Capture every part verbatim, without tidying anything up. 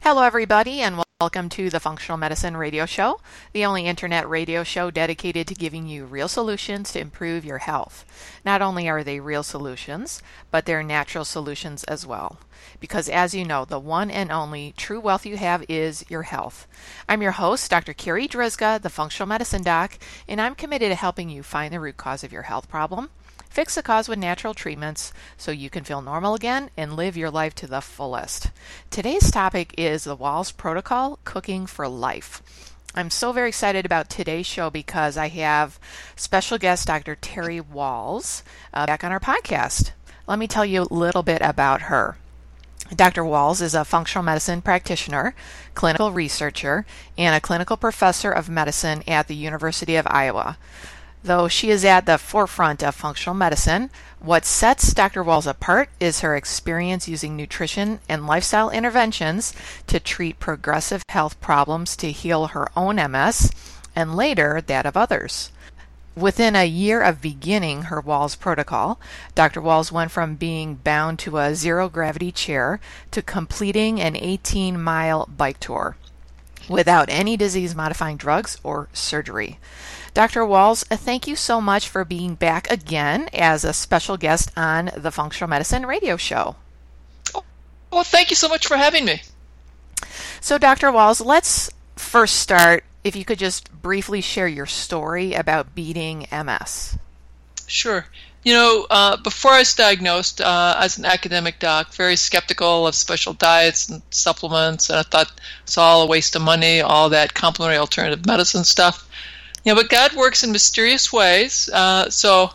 Hello, everybody, and welcome to the Functional Medicine Radio Show, the only internet radio show dedicated to giving you real solutions to improve your health. Not only are they real solutions, but they're natural solutions as well. Because as you know, the one and only true wealth you have is your health. I'm your host, Doctor Carri Drisga, the Functional Medicine Doc, and I'm committed to helping you find the root cause of your health problem, fix the cause with natural treatments so you can feel normal again and live your life to the fullest. Today's topic is the Wahls Protocol, Cooking for Life. I'm so very excited about today's show because I have special guest Doctor Terry Wahls uh, back on our podcast. Let me tell you a little bit about her. Doctor Wahls is a functional medicine practitioner, clinical researcher, and a clinical professor of medicine at the University of Iowa. Though she is at the forefront of functional medicine, what sets Doctor Wahls apart is her experience using nutrition and lifestyle interventions to treat progressive health problems to heal her own M S and later that of others. Within a year of beginning her Wahls Protocol, Doctor Wahls went from being bound to a zero-gravity chair to completing an eighteen-mile bike tour without any disease-modifying drugs or surgery. Doctor Wahls, thank you so much for being back again as a special guest on the Functional Medicine Radio Show. Oh, well, thank you so much for having me. So, Doctor Wahls, let's first start, if you could just briefly share your story about beating M S. Sure. You know, uh, before I was diagnosed, uh, I was an academic doc, very skeptical of special diets and supplements, and I thought it's all a waste of money, all that complementary alternative medicine stuff. You know, but God works in mysterious ways. Uh, so,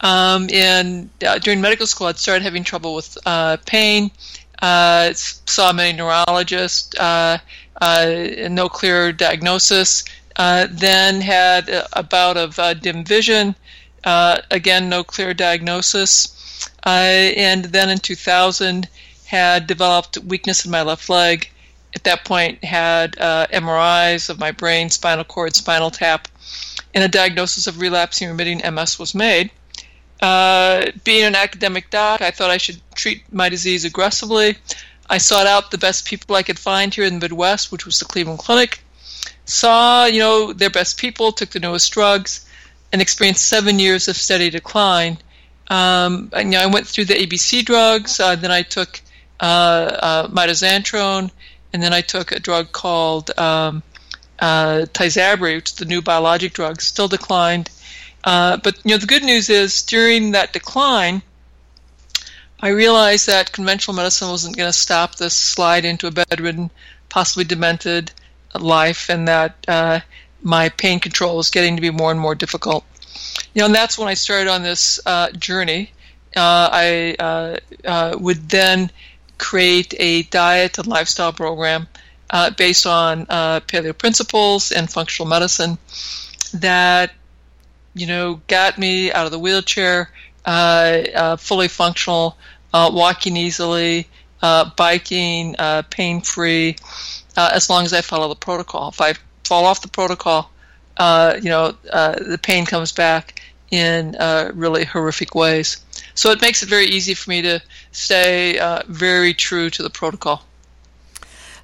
um, in uh, during medical school, I'd started having trouble with uh, pain. Uh, saw many neurologists, uh, uh, no clear diagnosis. Uh, then had a, a bout of uh, dim vision. Uh, again, no clear diagnosis. Uh, and then in two thousand, had developed weakness in my left leg. At that point, had uh, M R Is of my brain, spinal cord, spinal tap, and a diagnosis of relapsing remitting M S was made. Uh, being an academic doc, I thought I should treat my disease aggressively. I sought out the best people I could find here in the Midwest, which was the Cleveland Clinic. Saw, you know, their best people, took the newest drugs, and experienced seven years of steady decline. Um, and, you know, I went through the A B C drugs, uh, then I took uh, uh, mitoxantrone, and then I took a drug called um, uh, Tysabri, which is the new biologic drug, still declined. Uh, but, you know, the good news is during that decline, I realized that conventional medicine wasn't going to stop this slide into a bedridden, possibly demented life, and that uh, my pain control was getting to be more and more difficult. You know, and that's when I started on this uh, journey. Uh, I uh, uh, would then create a diet and lifestyle program uh, based on uh, paleo principles and functional medicine that, you know, got me out of the wheelchair, uh, uh, fully functional, uh, walking easily, uh, biking, uh, pain-free, uh, as long as I follow the protocol. If I fall off the protocol, uh, you know, uh, the pain comes back in uh, really horrific ways. So it makes it very easy for me to stay uh, very true to the protocol.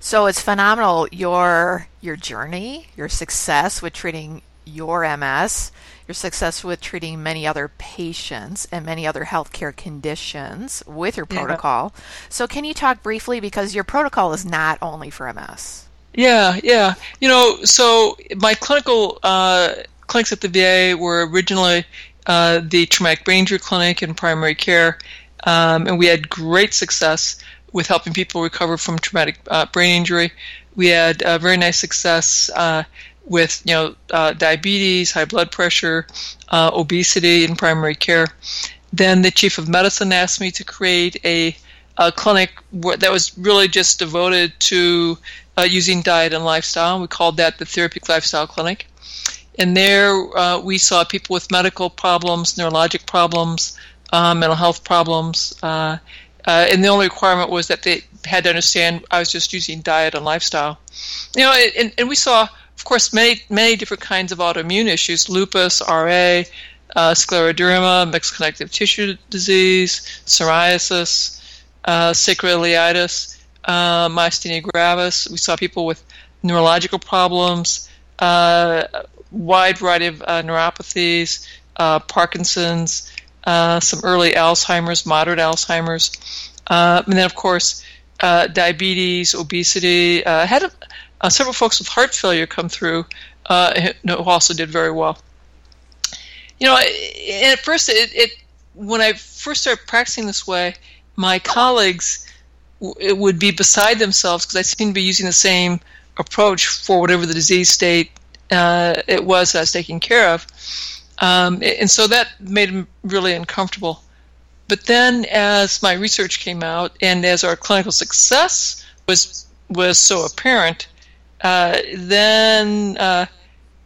So it's phenomenal, your your journey, your success with treating your M S, your success with treating many other patients and many other healthcare conditions with your protocol. Yeah. So can you talk briefly, because your protocol is not only for M S. Yeah, yeah. You know, so my clinical uh, clinics at the V A were originally uh, the traumatic brain injury clinic and primary care, um, and we had great success with helping people recover from traumatic uh, brain injury. We had uh, very nice success uh, with, you know, uh, diabetes, high blood pressure, uh, obesity in primary care. Then the chief of medicine asked me to create a, a clinic that was really just devoted to uh, using diet and lifestyle. We called that the Therapeutic Lifestyle Clinic. And there uh, we saw people with medical problems, neurologic problems, uh, mental health problems. Uh, uh, and the only requirement was that they had to understand I was just using diet and lifestyle. You know, and, and we saw, of course, many many different kinds of autoimmune issues, lupus, R A, uh, scleroderma, mixed connective tissue disease, psoriasis, uh, sacroiliitis, uh, myasthenia gravis. We saw people with neurological problems, uh, wide variety of uh, neuropathies, uh, Parkinson's, uh, some early Alzheimer's, moderate Alzheimer's, uh, and then, of course, uh, diabetes, obesity. Uh, had a, uh, several folks with heart failure come through uh, who also did very well. You know, and at first, it, it when I first started practicing this way, my colleagues w- would be beside themselves because I seemed to be using the same approach for whatever the disease state uh, it was that I was taking care of. Um, and so that made them really uncomfortable. But then as my research came out and as our clinical success was was so apparent, uh, then uh,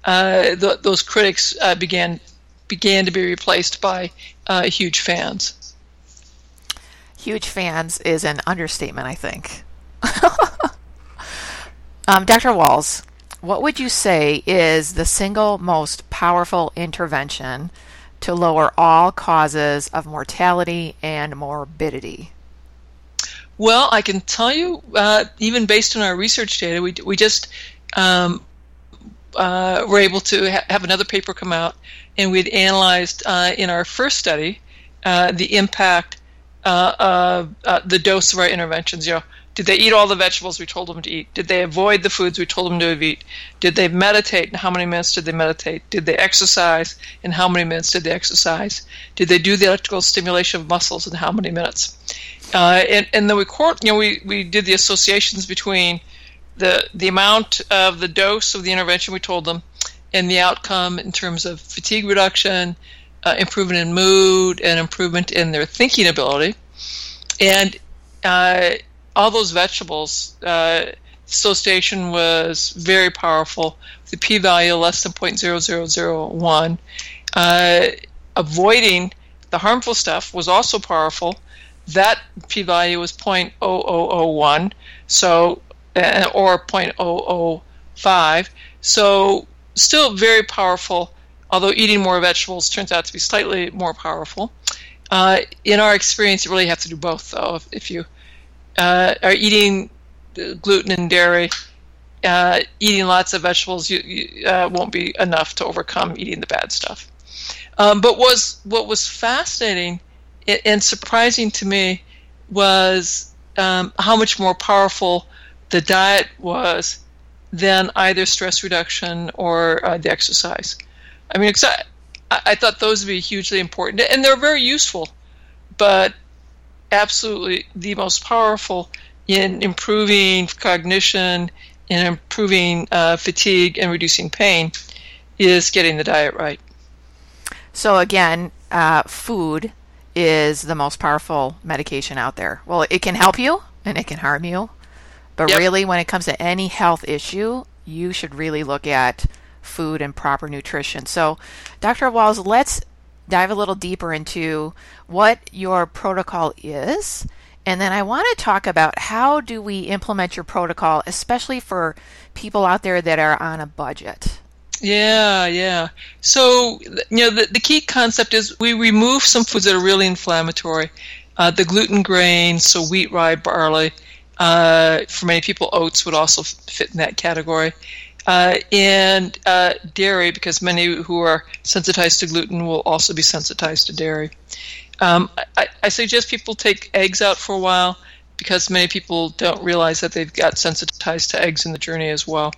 uh, th- those critics uh, began began to be replaced by uh, huge fans. Huge fans is an understatement, I think. um, Doctor Wahls, what would you say is the single most powerful intervention to lower all causes of mortality and morbidity? Well, I can tell you, uh, even based on our research data, we we just um, uh, were able to ha- have another paper come out, and we'd analyzed uh, in our first study uh, the impact Uh, uh, uh, the dose of our interventions. You know, did they eat all the vegetables we told them to eat? Did they avoid the foods we told them to eat? Did they meditate, and how many minutes did they meditate? Did they exercise, and how many minutes did they exercise? Did they do the electrical stimulation of muscles, and how many minutes? Uh, and, and then we, you know, we, we did the associations between the the amount of the dose of the intervention we told them and the outcome in terms of fatigue reduction, Uh, improvement in mood, and improvement in their thinking ability. And uh, all those vegetables, uh, association was very powerful. The p-value less than zero point zero zero zero one. Uh, avoiding the harmful stuff was also powerful. That p-value was zero point zero zero zero one, so uh, or zero point zero zero five. So still very powerful, although eating more vegetables turns out to be slightly more powerful. Uh, in our experience, you really have to do both, though. If, if you uh, are eating gluten and dairy, uh, eating lots of vegetables you, you, uh, won't be enough to overcome eating the bad stuff. Um, but was what was fascinating and surprising to me was um, how much more powerful the diet was than either stress reduction or uh, the exercise. I mean, I, I thought those would be hugely important, and they're very useful, but absolutely the most powerful in improving cognition, in improving uh, fatigue and reducing pain is getting the diet right. So again, uh, food is the most powerful medication out there. Well, it can help you and it can harm you, but yep. Really when it comes to any health issue, you should really look at food and proper nutrition. So, Doctor Wahls, let's dive a little deeper into what your protocol is, and then I want to talk about how do we implement your protocol, especially for people out there that are on a budget. Yeah, yeah. So, you know, the, the key concept is we remove some foods that are really inflammatory, uh, the gluten grains, so wheat, rye, barley. Uh, for many people, oats would also fit in that category. Uh, and uh, dairy, because many who are sensitized to gluten will also be sensitized to dairy. Um, I, I suggest people take eggs out for a while because many people don't realize that they've got sensitized to eggs in the journey as well.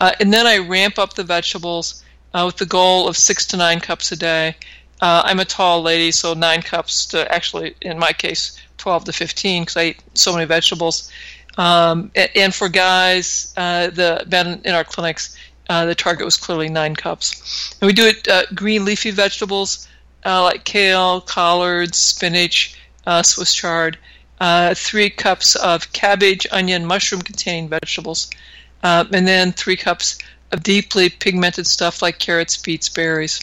Uh, and then I ramp up the vegetables uh, with the goal of six to nine cups a day. Uh, I'm a tall lady, so nine cups to actually, in my case, twelve to fifteen because I eat so many vegetables. Um, and for guys, uh, the in our clinics, uh, the target was clearly nine cups. And we do it uh, green leafy vegetables uh, like kale, collards, spinach, uh, Swiss chard, uh, three cups of cabbage, onion, mushroom-containing vegetables, uh, and then three cups of deeply pigmented stuff like carrots, beets, berries.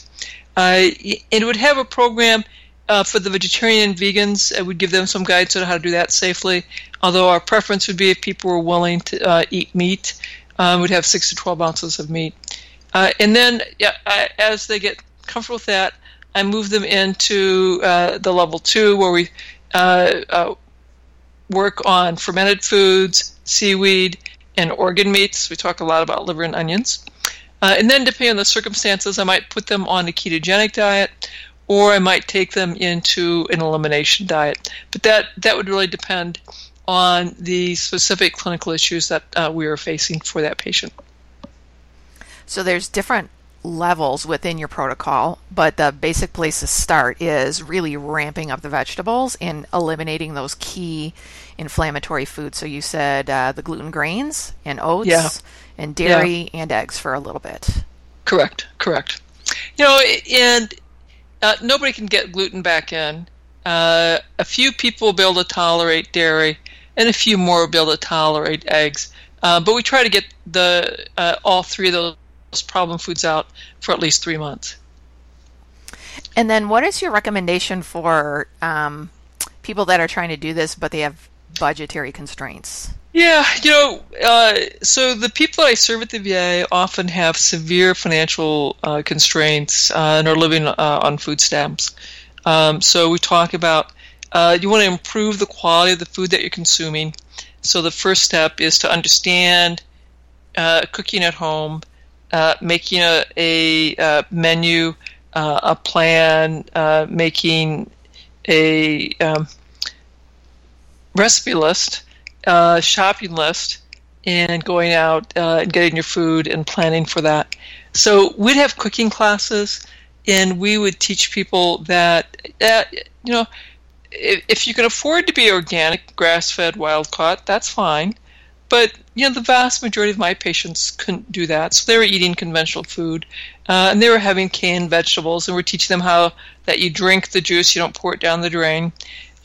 Uh, it would have a program uh, for the vegetarian and vegans. It would give them some guides on how to do that safely, although our preference would be if people were willing to uh, eat meat. Um, we'd have six to twelve ounces of meat. Uh, and then yeah, I, as they get comfortable with that, I move them into uh, the level two, where we uh, uh, work on fermented foods, seaweed, and organ meats. We talk a lot about liver and onions. Uh, and then depending on the circumstances, I might put them on a ketogenic diet, or I might take them into an elimination diet. But that, that would really depend on the specific clinical issues that uh, we are facing for that patient. So there's different levels within your protocol, but the basic place to start is really ramping up the vegetables and eliminating those key inflammatory foods. So you said uh, the gluten grains and oats yeah. and dairy yeah. and eggs for a little bit. Correct, correct. You know, and uh, nobody can get gluten back in. Uh, a few people will be able to tolerate dairy, and a few more will be able to tolerate eggs. Uh, but we try to get the uh, all three of those problem foods out for at least three months. And then what is your recommendation for um, people that are trying to do this but they have budgetary constraints? Yeah, you know, uh, so the people that I serve at the V A often have severe financial uh, constraints uh, and are living uh, on food stamps. Um, so we talk about uh, you want to improve the quality of the food that you're consuming. So the first step is to understand uh, cooking at home, Uh, making a, a uh, menu, uh, a plan, uh, making a um, recipe list, uh, shopping list, and going out uh, and getting your food and planning for that. So we'd have cooking classes, and we would teach people that, uh, you know, if, if you can afford to be organic, grass-fed, wild-caught, that's fine. But, you know, the vast majority of my patients couldn't do that. So they were eating conventional food, uh, and they were having canned vegetables, and we're teaching them how that you drink the juice, you don't pour it down the drain.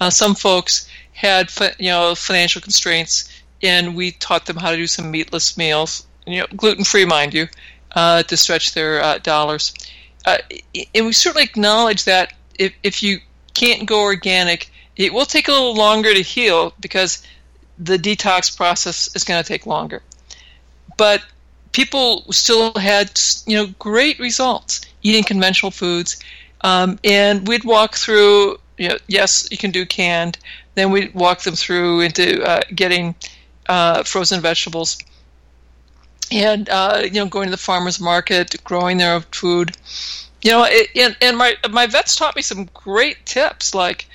Uh, some folks had, you know, financial constraints, and we taught them how to do some meatless meals, you know, gluten-free, mind you, uh, to stretch their uh, dollars. Uh, and we certainly acknowledge that if, if you can't go organic, it will take a little longer to heal because the detox process is going to take longer. But people still had, you know, great results eating conventional foods. Um, and we'd walk through, you know, yes, you can do canned. Then we'd walk them through into uh, getting uh, frozen vegetables and, uh, you know, going to the farmer's market, growing their own food. You know, it, and, and my, my vets taught me some great tips, like,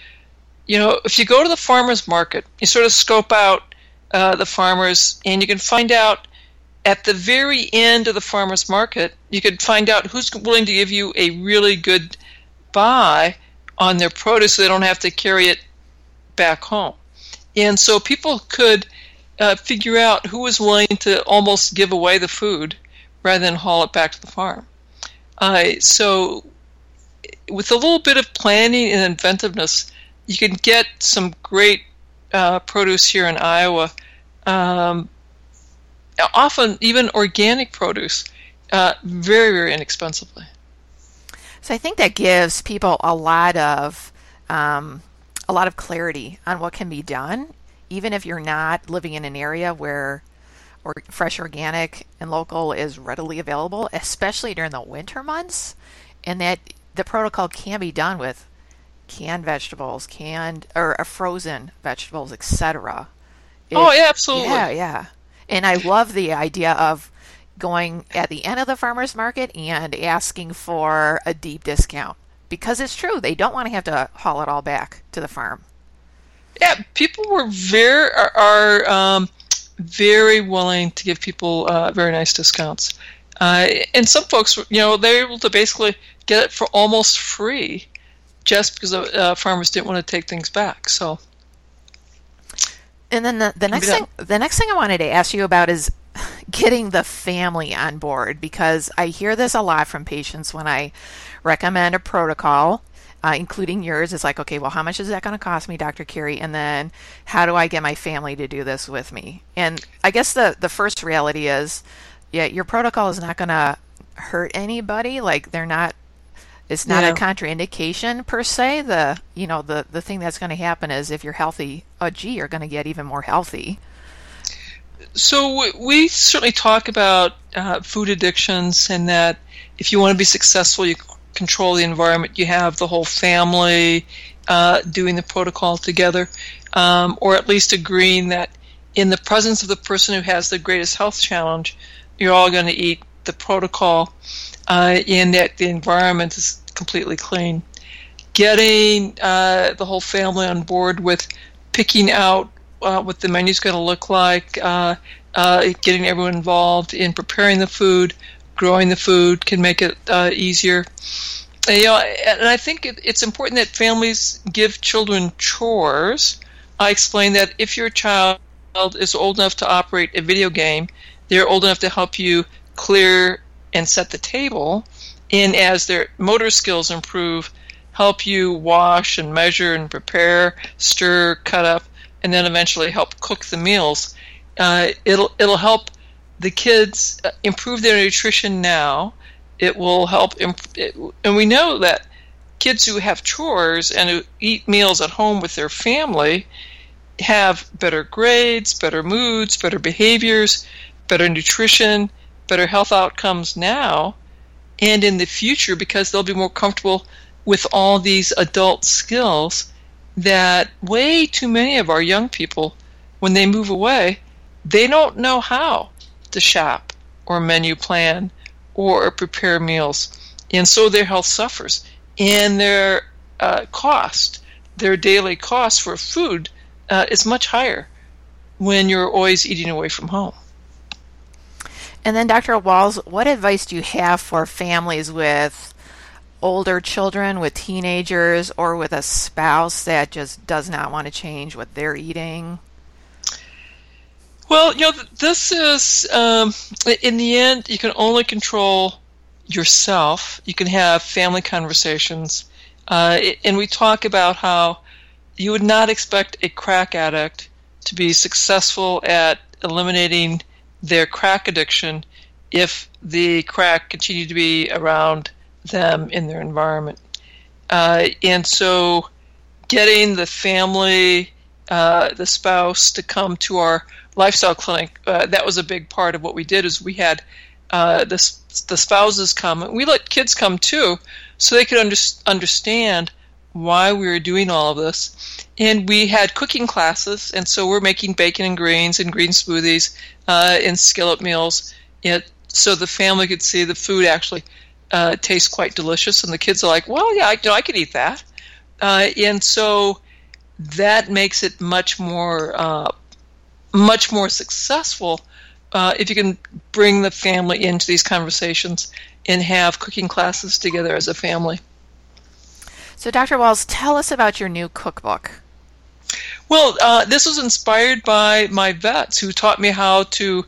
you know, if you go to the farmer's market, you sort of scope out uh, the farmers, and you can find out at the very end of the farmer's market, you can find out who's willing to give you a really good buy on their produce so they don't have to carry it back home. And so people could uh, figure out who was willing to almost give away the food rather than haul it back to the farm. Uh, so with a little bit of planning and inventiveness, you can get some great uh, produce here in Iowa, um, often even organic produce, uh, very, very inexpensively. So I think that gives people a lot of um, a lot of clarity on what can be done, even if you're not living in an area where or fresh, organic, and local is readily available, especially during the winter months, and that the protocol can be done with canned vegetables, canned or frozen vegetables, et cetera. Oh, yeah, absolutely. Yeah, yeah. And I love the idea of going at the end of the farmer's market and asking for a deep discount, because it's true. They don't want to have to haul it all back to the farm. Yeah, people were very are, are um, very willing to give people uh, very nice discounts. Uh, and some folks, you know, they're able to basically get it for almost free, just because uh, farmers didn't want to take things back. So, and then the, the next thing, the next thing I wanted to ask you about is getting the family on board, because I hear this a lot from patients when I recommend a protocol. uh, including yours, is like, okay, well, how much is that going to cost me, Doctor Carri? And then how do I get my family to do this with me? And I guess the, the first reality is, yeah, your protocol is not going to hurt anybody. Like, they're not, it's not no. a contraindication per se. The, you know, the, the thing that's going to happen is if you're healthy, oh, gee, you're going to get even more healthy. So we certainly talk about uh, food addictions, and that if you want to be successful, you control the environment. You have the whole family uh, doing the protocol together, um, or at least agreeing that in the presence of the person who has the greatest health challenge, you're all going to eat the protocol, uh, and that the environment is completely clean. Getting uh, the whole family on board with picking out Uh, what the menu's going to look like, uh, uh, getting everyone involved in preparing the food, growing the food can make it uh, easier. And, you know, and I think it, it's important that families give children chores. I explain that if your child is old enough to operate a video game, they're old enough to help you clear and set the table, and as their motor skills improve, help you wash and measure and prepare, stir, cut up, and then eventually help cook the meals. Uh, it'll it'll help the kids improve their nutrition now. It will help, imp- it, and we know that kids who have chores and who eat meals at home with their family have better grades, better moods, better behaviors, better nutrition, better health outcomes now and in the future, because they'll be more comfortable with all these adult skills that way too many of our young people, when they move away, they don't know how to shop or menu plan or prepare meals. And so their health suffers. And their uh, cost, their daily cost for food uh, is much higher when you're always eating away from home. And then, Doctor Wahls, what advice do you have for families with older children, with teenagers, or with a spouse that just does not want to change what they're eating? Well, you know, this is, um, in the end, you can only control yourself. You can have family conversations. Uh, and we talk about how you would not expect a crack addict to be successful at eliminating their crack addiction if the crack continued to be around them in their environment. Uh, and so getting the family, uh, the spouse to come to our lifestyle clinic, uh, that was a big part of what we did. Is we had uh, the, the spouses come, and we let kids come too, so they could under, understand why we were doing all of this. And we had cooking classes, and so we're making bacon and greens and green smoothies uh, and skillet meals, and so the family could see the food actually Uh, tastes quite delicious, and the kids are like, well, yeah, I, you know, I could eat that. Uh, and so that makes it much more uh, much more successful uh, if you can bring the family into these conversations and have cooking classes together as a family. So, Doctor Wahls, tell us about your new cookbook. Well, uh, this was inspired by my vets who taught me how to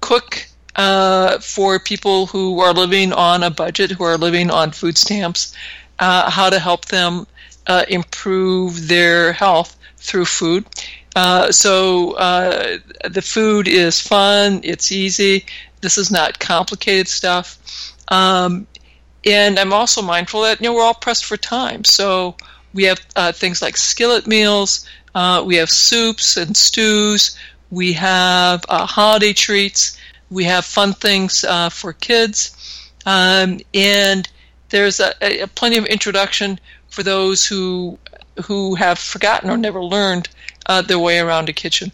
cook Uh, for people who are living on a budget, who are living on food stamps, uh, how to help them uh, improve their health through food. Uh, so uh, the food is fun, it's easy, this is not complicated stuff. Um, and I'm also mindful that, you know, we're all pressed for time. So we have uh, things like skillet meals, uh, we have soups and stews, we have uh, holiday treats, we have fun things uh, for kids, um, and there's a, a plenty of introduction for those who who have forgotten or never learned uh, their way around a kitchen.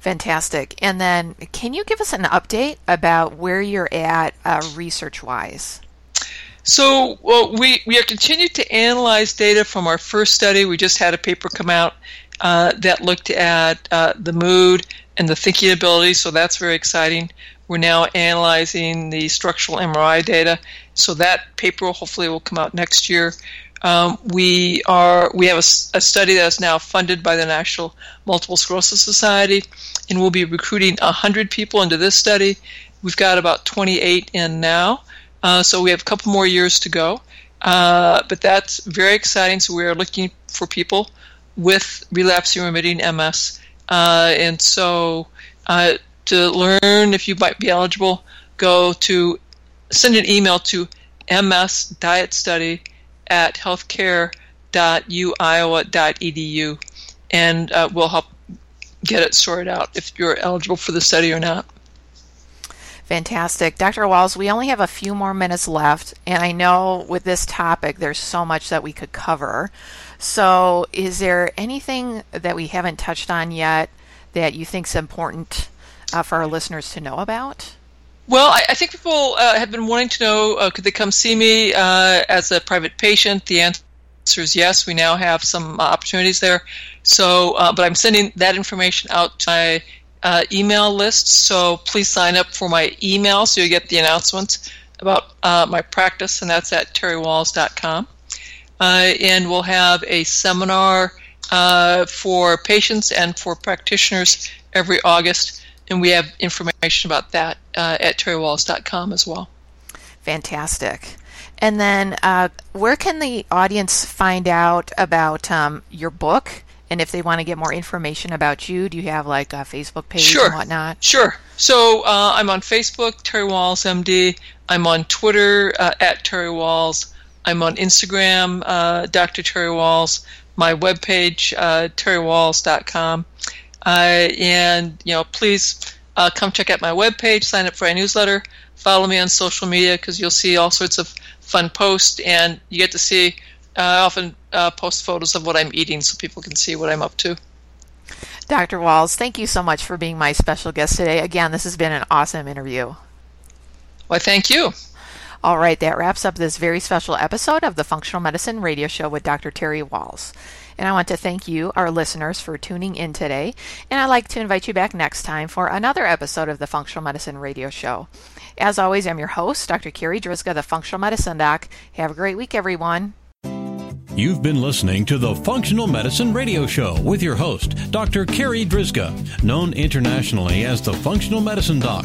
Fantastic. And then, can you give us an update about where you're at uh, research-wise? So, well, we we are continuing to analyze data from our first study. We just had a paper come out uh, that looked at uh, the mood and the thinking ability, so that's very exciting. We're now analyzing the structural M R I data, so that paper hopefully will come out next year. Um, we are we have a, a study that is now funded by the National Multiple Sclerosis Society, and we'll be recruiting one hundred people into this study. We've got about twenty-eight in now, uh, so we have a couple more years to go. Uh, but that's very exciting. So we are looking for people with relapsing remitting M S. Uh, and so uh, to learn if you might be eligible, go to send an email to msdietstudy at healthcare dot u iowa dot e d u, and uh, we'll help get it sorted out if you're eligible for the study or not. Fantastic. Doctor Wahls, we only have a few more minutes left, and I know with this topic there's so much that we could cover. So is there anything that we haven't touched on yet that you think is important uh, for our listeners to know about? Well, I, I think people uh, have been wanting to know, uh, could they come see me uh, as a private patient? The answer is yes. We now have some uh, opportunities there. So, uh, but I'm sending that information out to my Uh, email list, so please sign up for my email so you get the announcements about uh, my practice, and that's at Terry Wahls dot com. Uh, and we'll have a seminar uh, for patients and for practitioners every August, and we have information about that uh, at Terry Wahls dot com as well. Fantastic. And then uh, where can the audience find out about um, your book? And if they want to get more information about you, do you have like a Facebook page sure. and whatnot? Sure. So uh, I'm on Facebook, Terry Wahls M D. I'm on Twitter, uh, at Terry Wahls. I'm on Instagram, uh, Doctor Terry Wahls. My webpage, uh, Terry Wahls dot com. Uh, and, you know, please uh, come check out my webpage, sign up for my newsletter, follow me on social media because you'll see all sorts of fun posts, and you get to see I often uh, post photos of what I'm eating so people can see what I'm up to. Doctor Wahls, thank you so much for being my special guest today. Again, this has been an awesome interview. Well, thank you. All right, that wraps up this very special episode of the Functional Medicine Radio Show with Doctor Terry Wahls. And I want to thank you, our listeners, for tuning in today. And I'd like to invite you back next time for another episode of the Functional Medicine Radio Show. As always, I'm your host, Doctor Carri Drisga, the Functional Medicine Doc. Have a great week, everyone. You've been listening to the Functional Medicine Radio Show with your host, Doctor Carri Drisga, known internationally as the Functional Medicine Doc.